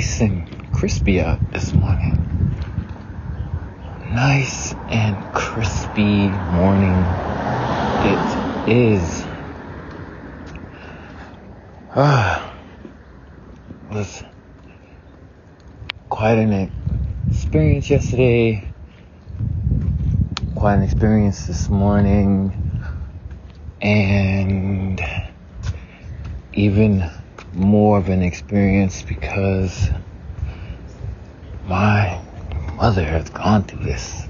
nice and crispy out this morning. Nice and crispy morning it is. Was quite an experience yesterday. Quite an experience this morning. And even more of an experience because my mother has gone through this,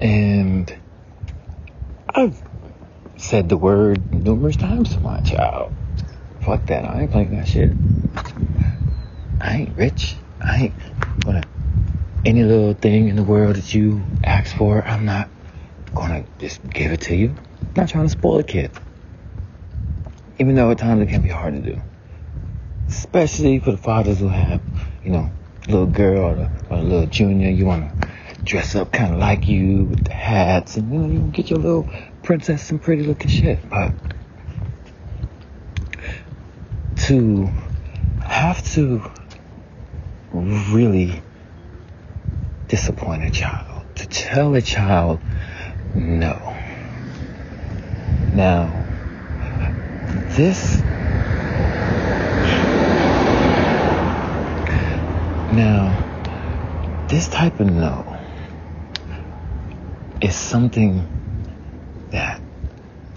and I've said the word numerous times to my child. Fuck that, I ain't playing that shit. I ain't rich. I ain't gonna, any little thing in the world that you ask for, I'm not gonna just give it to you. I'm not trying to spoil a kid, even though at times it can be hard to do, especially for the fathers who have, you know, little girl or a little junior. You want to dress up kind of like you with the hats, and you know, you can get your little princess and pretty looking shit. But to have to really disappoint a child, to tell a child no. Now, this type of no is something that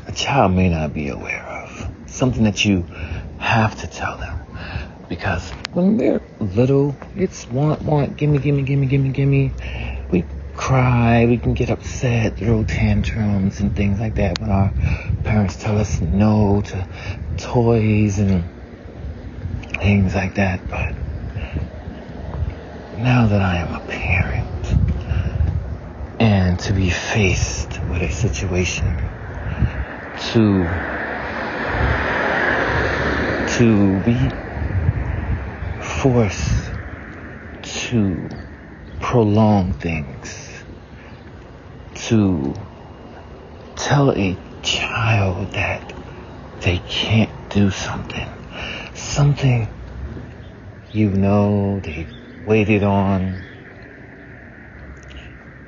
a child may not be aware of. Something that you have to tell them. Because when they're little, it's want, gimme. We cry, we can get upset, throw tantrums and things like that when our parents tell us no to toys and things like that. But now that I am a parent, and to be faced with a situation to be forced to prolong things, to tell a child that they can't do something you know they've waited on,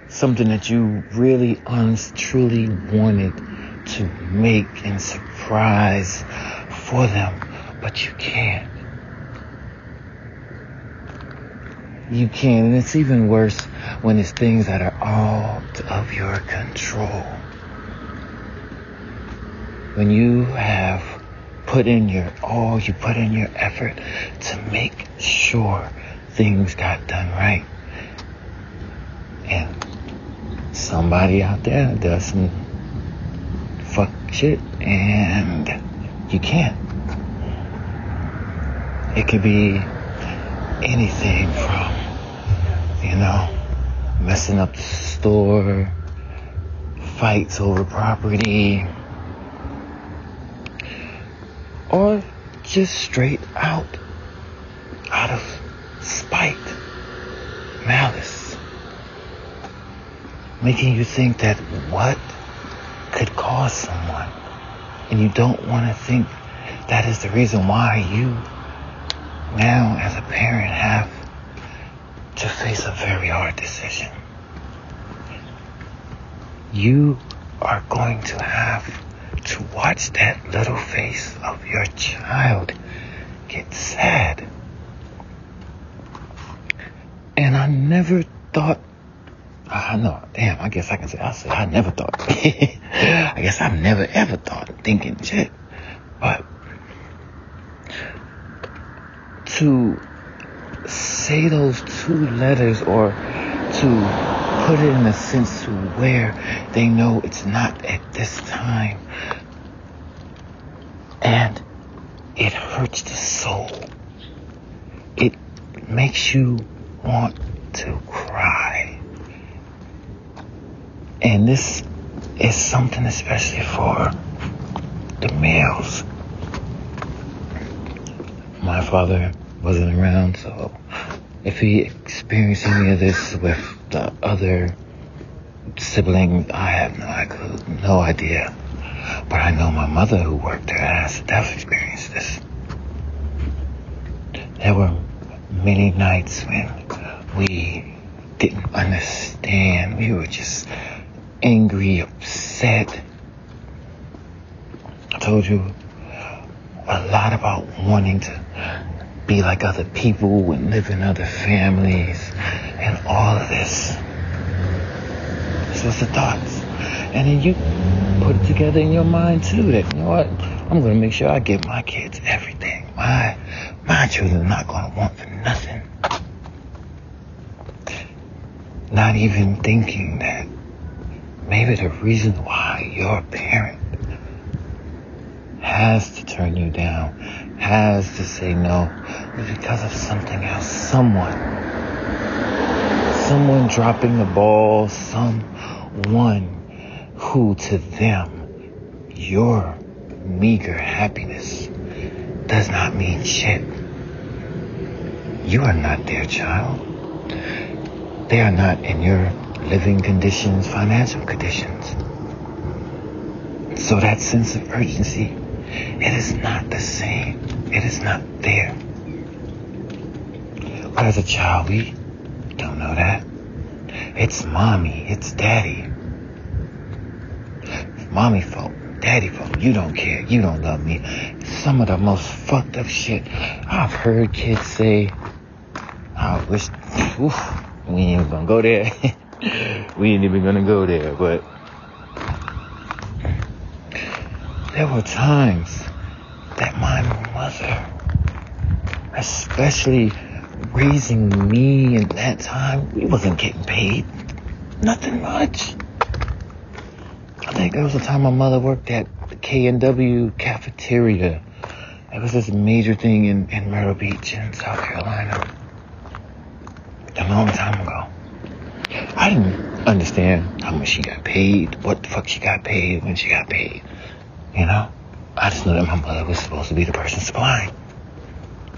something that you really truly wanted to make and surprise for them, but you can't. And it's even worse when it's things that are out of your control, when you have put in your effort to make sure things got done right, and somebody out there does some fuck shit and you can't. It could be anything from, you know, messing up the store, fights over property, or just straight out of spite, malice, making you think that what could cause someone, and you don't want to think that is the reason why you now as a parent have to face a very hard decision. You are going to have to watch that little face of your child get sad. And I never thought, I never thought. I guess I've never ever thought thinking shit. But to say those two letters, or to put it in a sense to where they know it's not at this time, and it hurts the soul. It makes you want to cry. And this is something especially for the males. My father wasn't around, so if he experienced any of this with the other siblings, I have no idea. But I know my mother, who worked her ass, definitely experienced this. there were many nights when we didn't understand. We were just angry, upset. I told you a lot about wanting to be like other people and live in other families and all of this. This was the thoughts. And then you put it together in your mind too that, you know what, I'm going to make sure I give my kids everything. My children are not going to want for nothing. Not even thinking that maybe the reason why your parent has to turn you down, has to say no, is because of something else. Someone dropping the ball, someone who to them, your meager happiness does not mean shit. You are not their child. They are not in your living conditions, financial conditions. So that sense of urgency, it is not the same. It is not there. But as a child, we don't know that. It's mommy, it's daddy. Mommy fault, daddy fault, you don't care, you don't love me. Some of the most fucked up shit I've heard kids say. I wish, we ain't even gonna go there. But there were times that my mother, especially raising me in that time, we wasn't getting paid. Nothing much. I think there was a time my mother worked at the K&W cafeteria. It was this major thing in Myrtle Beach in South Carolina a long time ago. I didn't understand how much she got paid, what the fuck she got paid, when she got paid. You know? I just knew that my mother was supposed to be the person supplying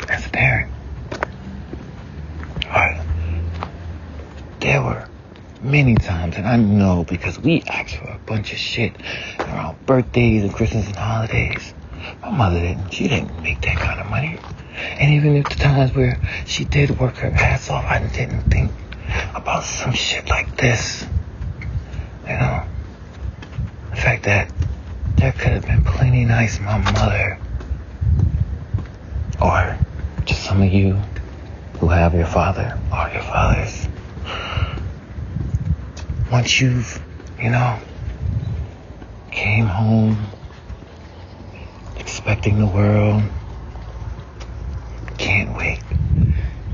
as a parent. Alright. There were many times, and I know because we asked for a bunch of shit around birthdays and Christmas and holidays. My mother didn't. She didn't make that kind of money. And even at the times where she did work her ass off, I didn't think about some shit like this. You know? The fact that there could have been plenty nights my mother, or just some of you who have your father or your fathers, once you've, you know, came home expecting the world, can't wait.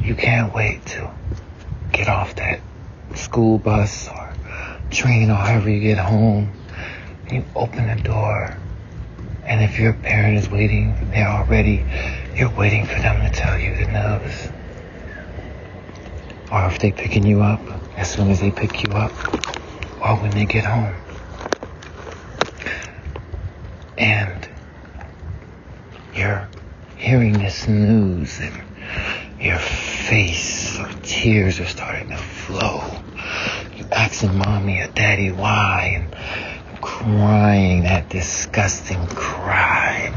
You can't wait to get off that school bus or train or however you get home. You open the door, and if your parent is waiting there already, you're waiting for them to tell you the news. Or if they're picking you up, as soon as they pick you up, or when they get home. And you're hearing this news and your face or tears are starting to flow. You're asking mommy or daddy why and crying that disgusting cry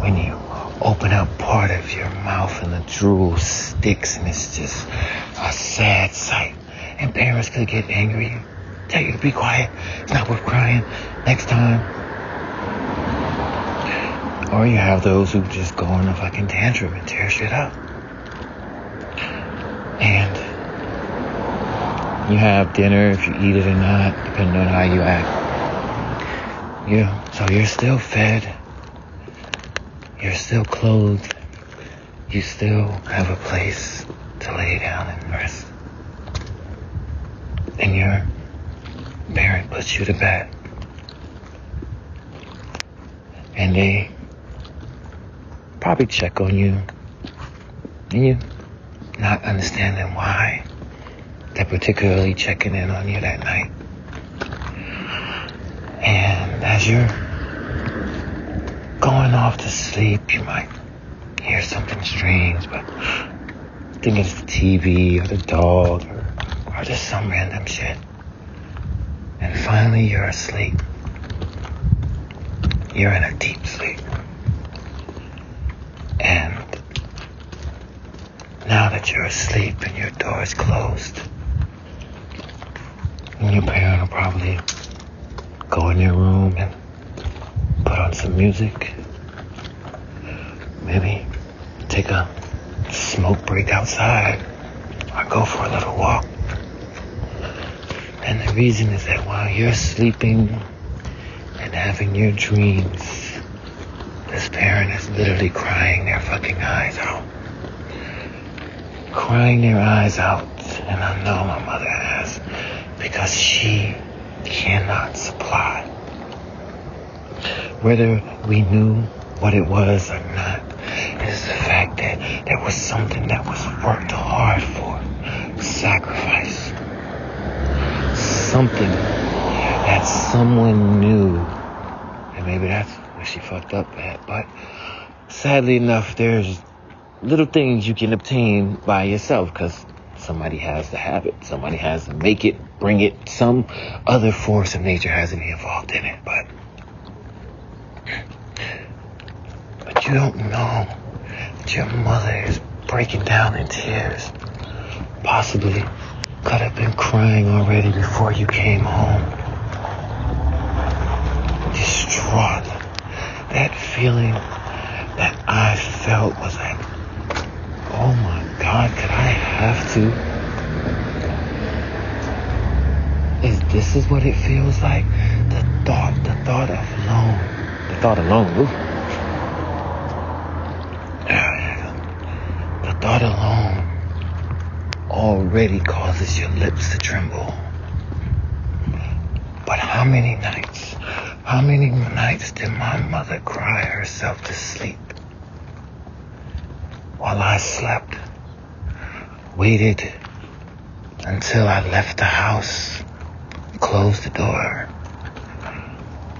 when you open up part of your mouth and the drool sticks and it's just a sad sight. And parents could get angry and tell you to be quiet. It's not worth crying. Next time. Or you have those who just go on a fucking tantrum and tear shit up. And you have dinner if you eat it or not, depending on how you act. You know, so you're still fed. You're still clothed. You still have a place to lay down and rest. And your parent puts you to bed. And they probably check on you. And you not understanding why they're particularly checking in on you that night. And as you're going off to sleep, you might hear something strange, but I think it's the TV or the dog or just some random shit. And finally you're asleep. You're in a deep sleep. And Now that you're asleep and your door is closed, and your parent will probably go in your room and put on some music, maybe take a smoke break outside or go for a little walk. And the reason is that while you're sleeping and having your dreams, this parent is literally crying their fucking eyes out. Crying their eyes out. And I know my mother has, because she cannot supply. Whether we knew what it was or not, is the fact that there was something that was worked hard for, sacrifice. Something that someone knew, and maybe that's where she fucked up at, but sadly enough, there's little things you can obtain by yourself, because somebody has to have it, somebody has to make it, bring it, some other force of nature has to be involved in it, but you don't know that your mother is breaking down in tears, possibly could have been crying already before you came home. Distraught. That feeling that I felt was like, oh my God, could I have to? Is this what it feels like? The thought alone already causes your lips to tremble. But how many nights did my mother cry herself to sleep while I slept, waited until I left the house, closed the door,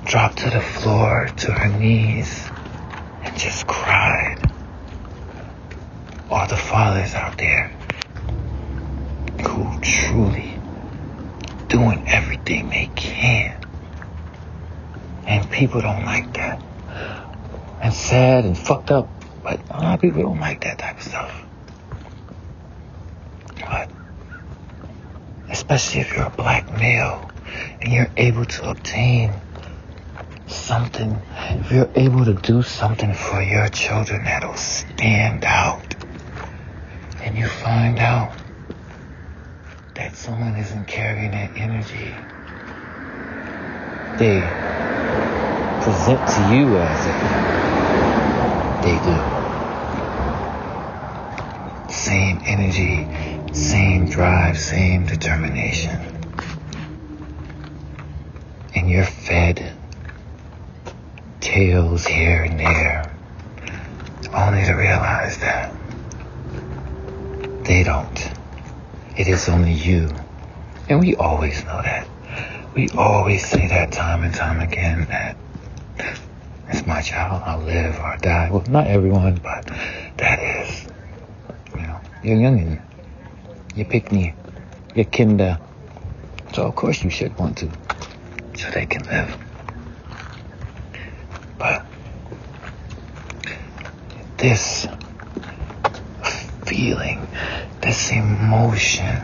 dropped to the floor to her knees, and just cried. All the fathers out there who truly doing everything they can, and people don't like that, and sad and fucked up, but a lot of people don't like that type of stuff. But especially if you're a black male and you're able to obtain something, if you're able to do something for your children that'll stand out, and you find out that someone isn't carrying that energy they present to you as if they do. Same energy, same drive, same determination. And you're fed tales here and there, only to realize that they don't. It is only you. And we always know that. We always say that time and time again, that it's my child, I'll live or die. Well, not everyone, but that is, you know, your youngin', your pickney, your kinder. So of course you should want to, so they can live. But this feeling, this emotion,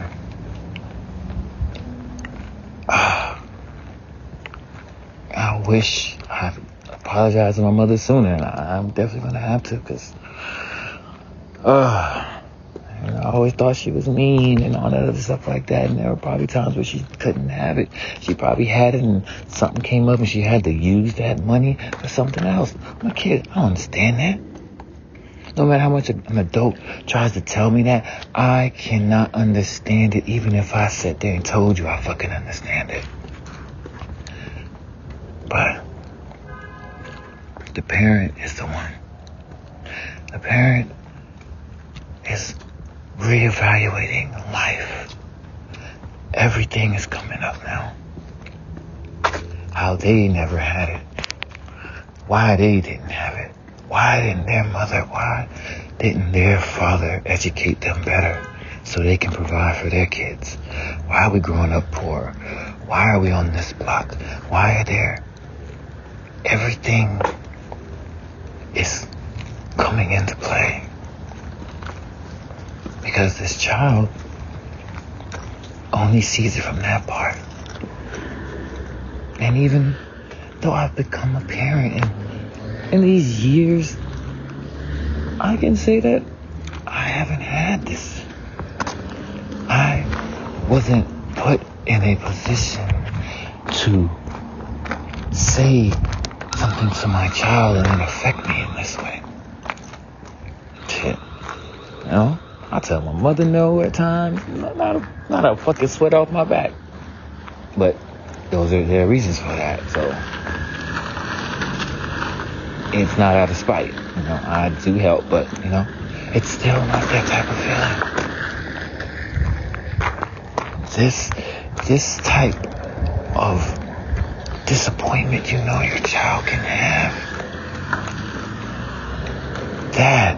I wish I apologized to my mother sooner, and I'm definitely gonna have to, because I always thought she was mean and all that other stuff like that, and there were probably times where she couldn't have it. She probably had it and something came up and she had to use that money for something else. I'm a kid, I don't understand that. No matter how much an adult tries to tell me that, I cannot understand it, even if I sat there and told you I fucking understand it. But the parent is the one. The parent is reevaluating life. Everything is coming up now. How they never had it. Why they didn't have it. Why didn't their father educate them better so they can provide for their kids? Why are we growing up poor? Why are we on this block? Why are there? Everything is coming into play. because this child only sees it from that part. And even though I've become a parent in these years, I can say that I haven't had this. I wasn't put in a position to say something to my child and then affect me in this way. Shit. You know? I tell my mother no at times. Not a fucking sweat off my back. But there are reasons for that, so it's not out of spite. You know, I do help, but, you know, it's still not that type of feeling. This type of disappointment you know your child can have, that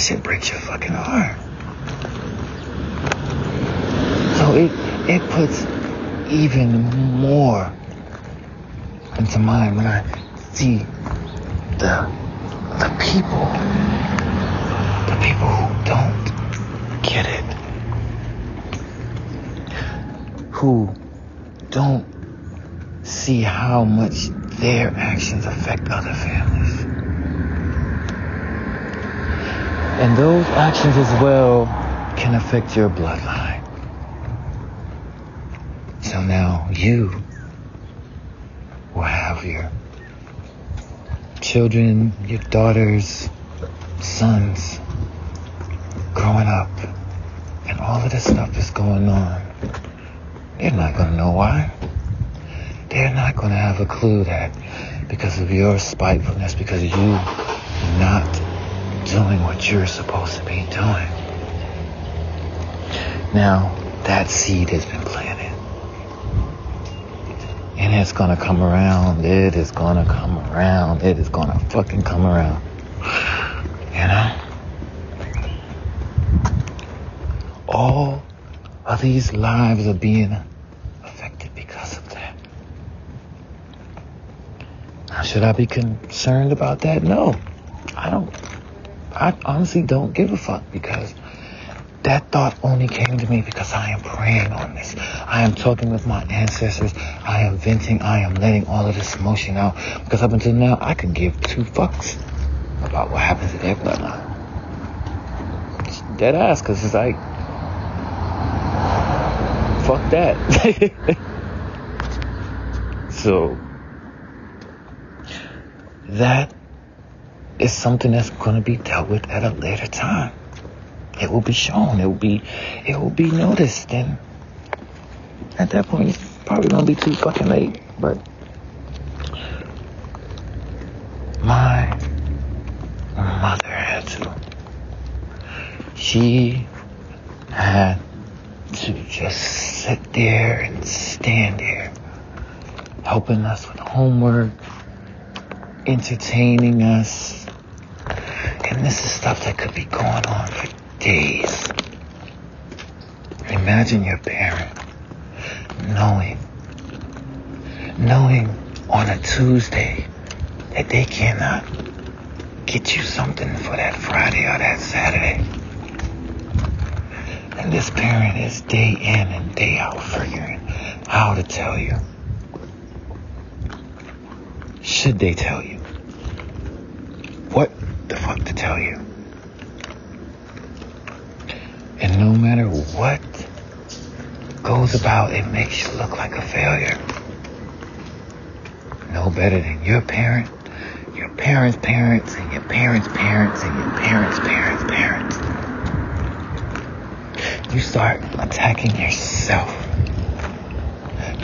shit breaks your fucking heart. So it puts even more into mind when I see the people who don't get it, who don't see how much their actions affect other families. And those actions as well can affect your bloodline. So now you will have your children, your daughters, sons growing up, and all of this stuff is going on. They're not going to know why. They're not going to have a clue that because of your spitefulness, because of you not doing what you're supposed to be doing. Now, that seed has been planted. And it's gonna come around. It is gonna come around. It is gonna fucking come around. You know? All of these lives are being affected because of that. Now, should I be concerned about that? No. I don't. I honestly don't give a fuck, because that thought only came to me because I am praying on this. I am talking with my ancestors. I am venting. I am letting all of this emotion out. Because up until now, I could give two fucks about what happens to their bloodline. It's dead ass, because it's like, fuck that. So, that is something that's going to be dealt with at a later time. It will be shown. It will be noticed. And at that point, it's probably gonna be too fucking late. But my mother had to. She had to just sit there and stand there, helping us with homework, entertaining us, and this is stuff that could be going on for days. Imagine your parent knowing on a Tuesday that they cannot get you something for that Friday or that Saturday. And this parent is day in and day out figuring how to tell you. Should they tell you? What the fuck to tell you? And no matter what goes about, it makes you look like a failure. No better than your parent, your parents' parents, and your parents' parents, and your parents' parents' parents. You start attacking yourself.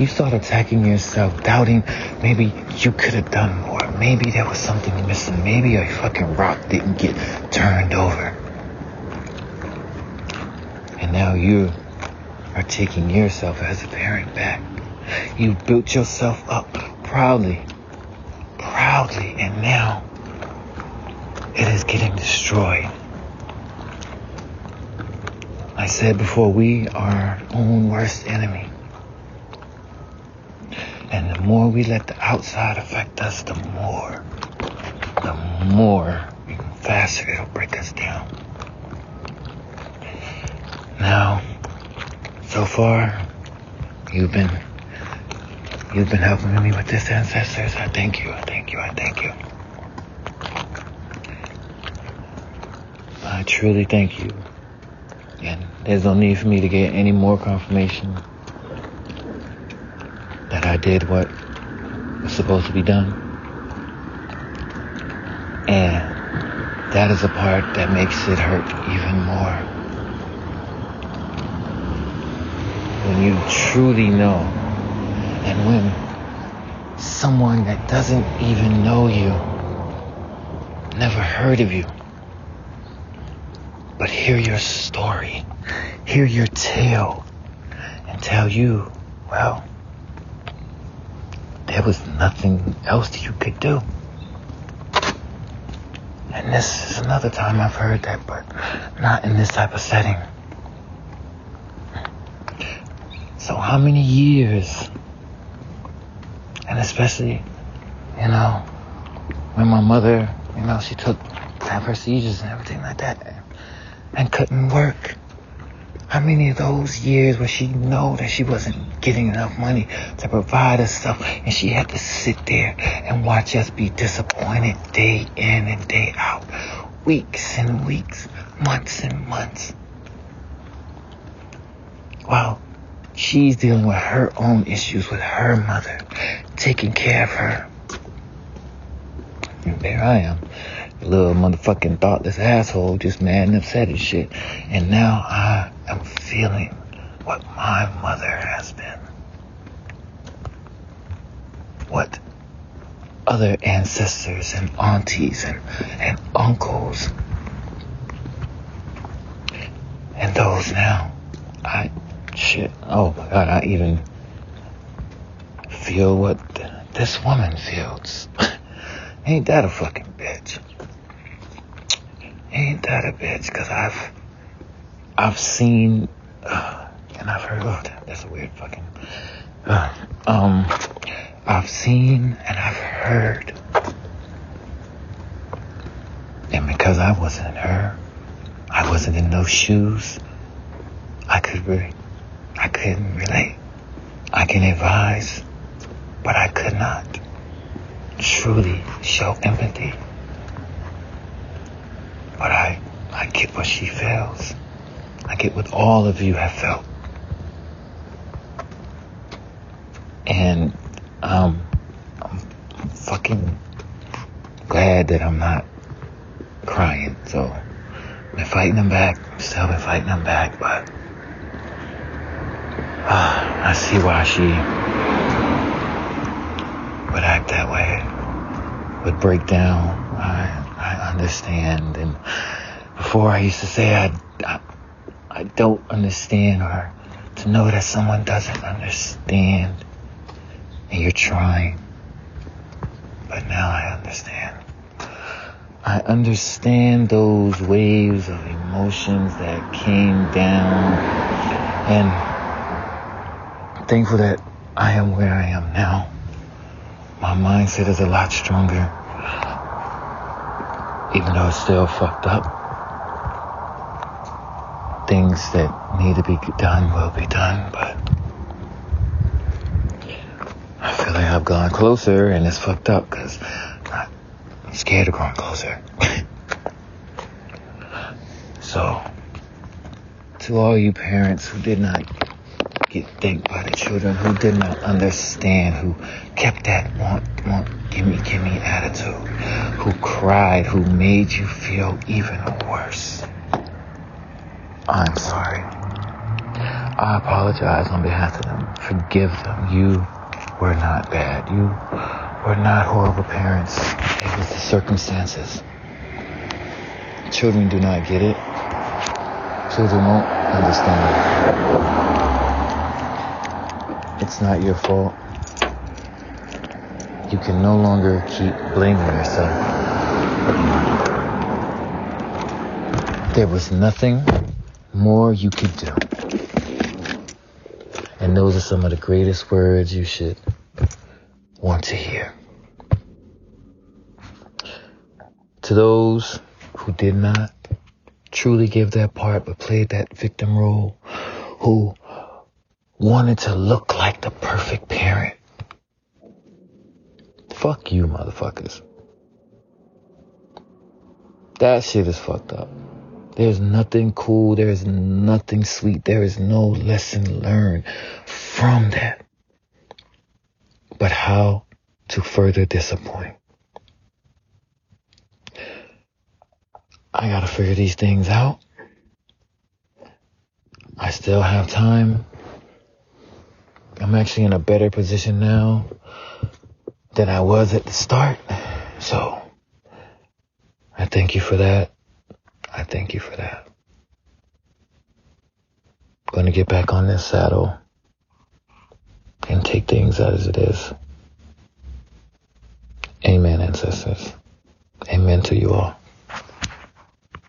You start attacking yourself, doubting maybe you could have done more. Maybe there was something missing. Maybe a fucking rock didn't get turned over. Now you are taking yourself as a parent back. You built yourself up proudly, and now it is getting destroyed. I said before, we are our own worst enemy. And the more we let the outside affect us, the more fast that it'll break us down. Now, so far, you've been helping me with this, ancestors. I thank you, I thank you, I thank you. I truly thank you. And there's no need for me to get any more confirmation that I did what was supposed to be done. And that is the part that makes it hurt even more. When you truly know, and when someone that doesn't even know you, never heard of you, but hear your story, hear your tale, and tell you, well, there was nothing else that you could do. And this is another time I've heard that, but not in this type of setting. So how many years, and especially, when my mother, she had her seizures and everything like that, and couldn't work. How many of those years where she know that she wasn't getting enough money to provide herself, and she had to sit there and watch us be disappointed day in and day out, weeks and weeks, months and months. Wow. She's dealing with her own issues with her mother, taking care of her. And there I am, little motherfucking thoughtless asshole, just mad and upset and shit. And now I am feeling what my mother has been. What other ancestors and aunties and uncles and those now, shit, oh my God, I even feel what this woman feels. Ain't that a fucking bitch? Ain't that a bitch? Because I've seen, and I've heard, that's a weird fucking, I've seen and I've heard. And because I wasn't her, I wasn't in those shoes, I couldn't relate. I can advise, but I could not truly show empathy. But I get what she feels. I get what all of you have felt. And I'm fucking glad that I'm not crying. So I've been fighting them back. Still been fighting them back, but I see why she would act that way, would break down. I understand. And before I used to say I don't understand, or to know that someone doesn't understand and you're trying. But now I understand. I understand those waves of emotions that came down, and thankful that I am where I am now. My mindset is a lot stronger, even though it's still fucked up. Things that need to be done will be done, but I feel like I've gone closer, and it's fucked up because I'm scared of going closer. So, to all you parents who did not get thanked by the children, who did not understand, who kept that want, gimme attitude, who cried, who made you feel even worse, I'm sorry. I apologize on behalf of them. Forgive them. You were not bad. You were not horrible parents. It was the circumstances. Children do not get it. Children won't understand. It's not your fault. You can no longer keep blaming yourself. There was nothing more you could do. And those are some of the greatest words you should want to hear. To those who who did not truly give their part but played that victim role, who wanted to look like the perfect parent. Fuck you, motherfuckers. That shit is fucked up. There's nothing cool. There is nothing sweet. There is no lesson learned from that. But how to further disappoint. I gotta figure these things out. I still have time. I'm actually in a better position now than I was at the start. So I thank you for that. I thank you for that. I'm gonna get back on this saddle and take things as it is. Amen, ancestors. Amen to you all.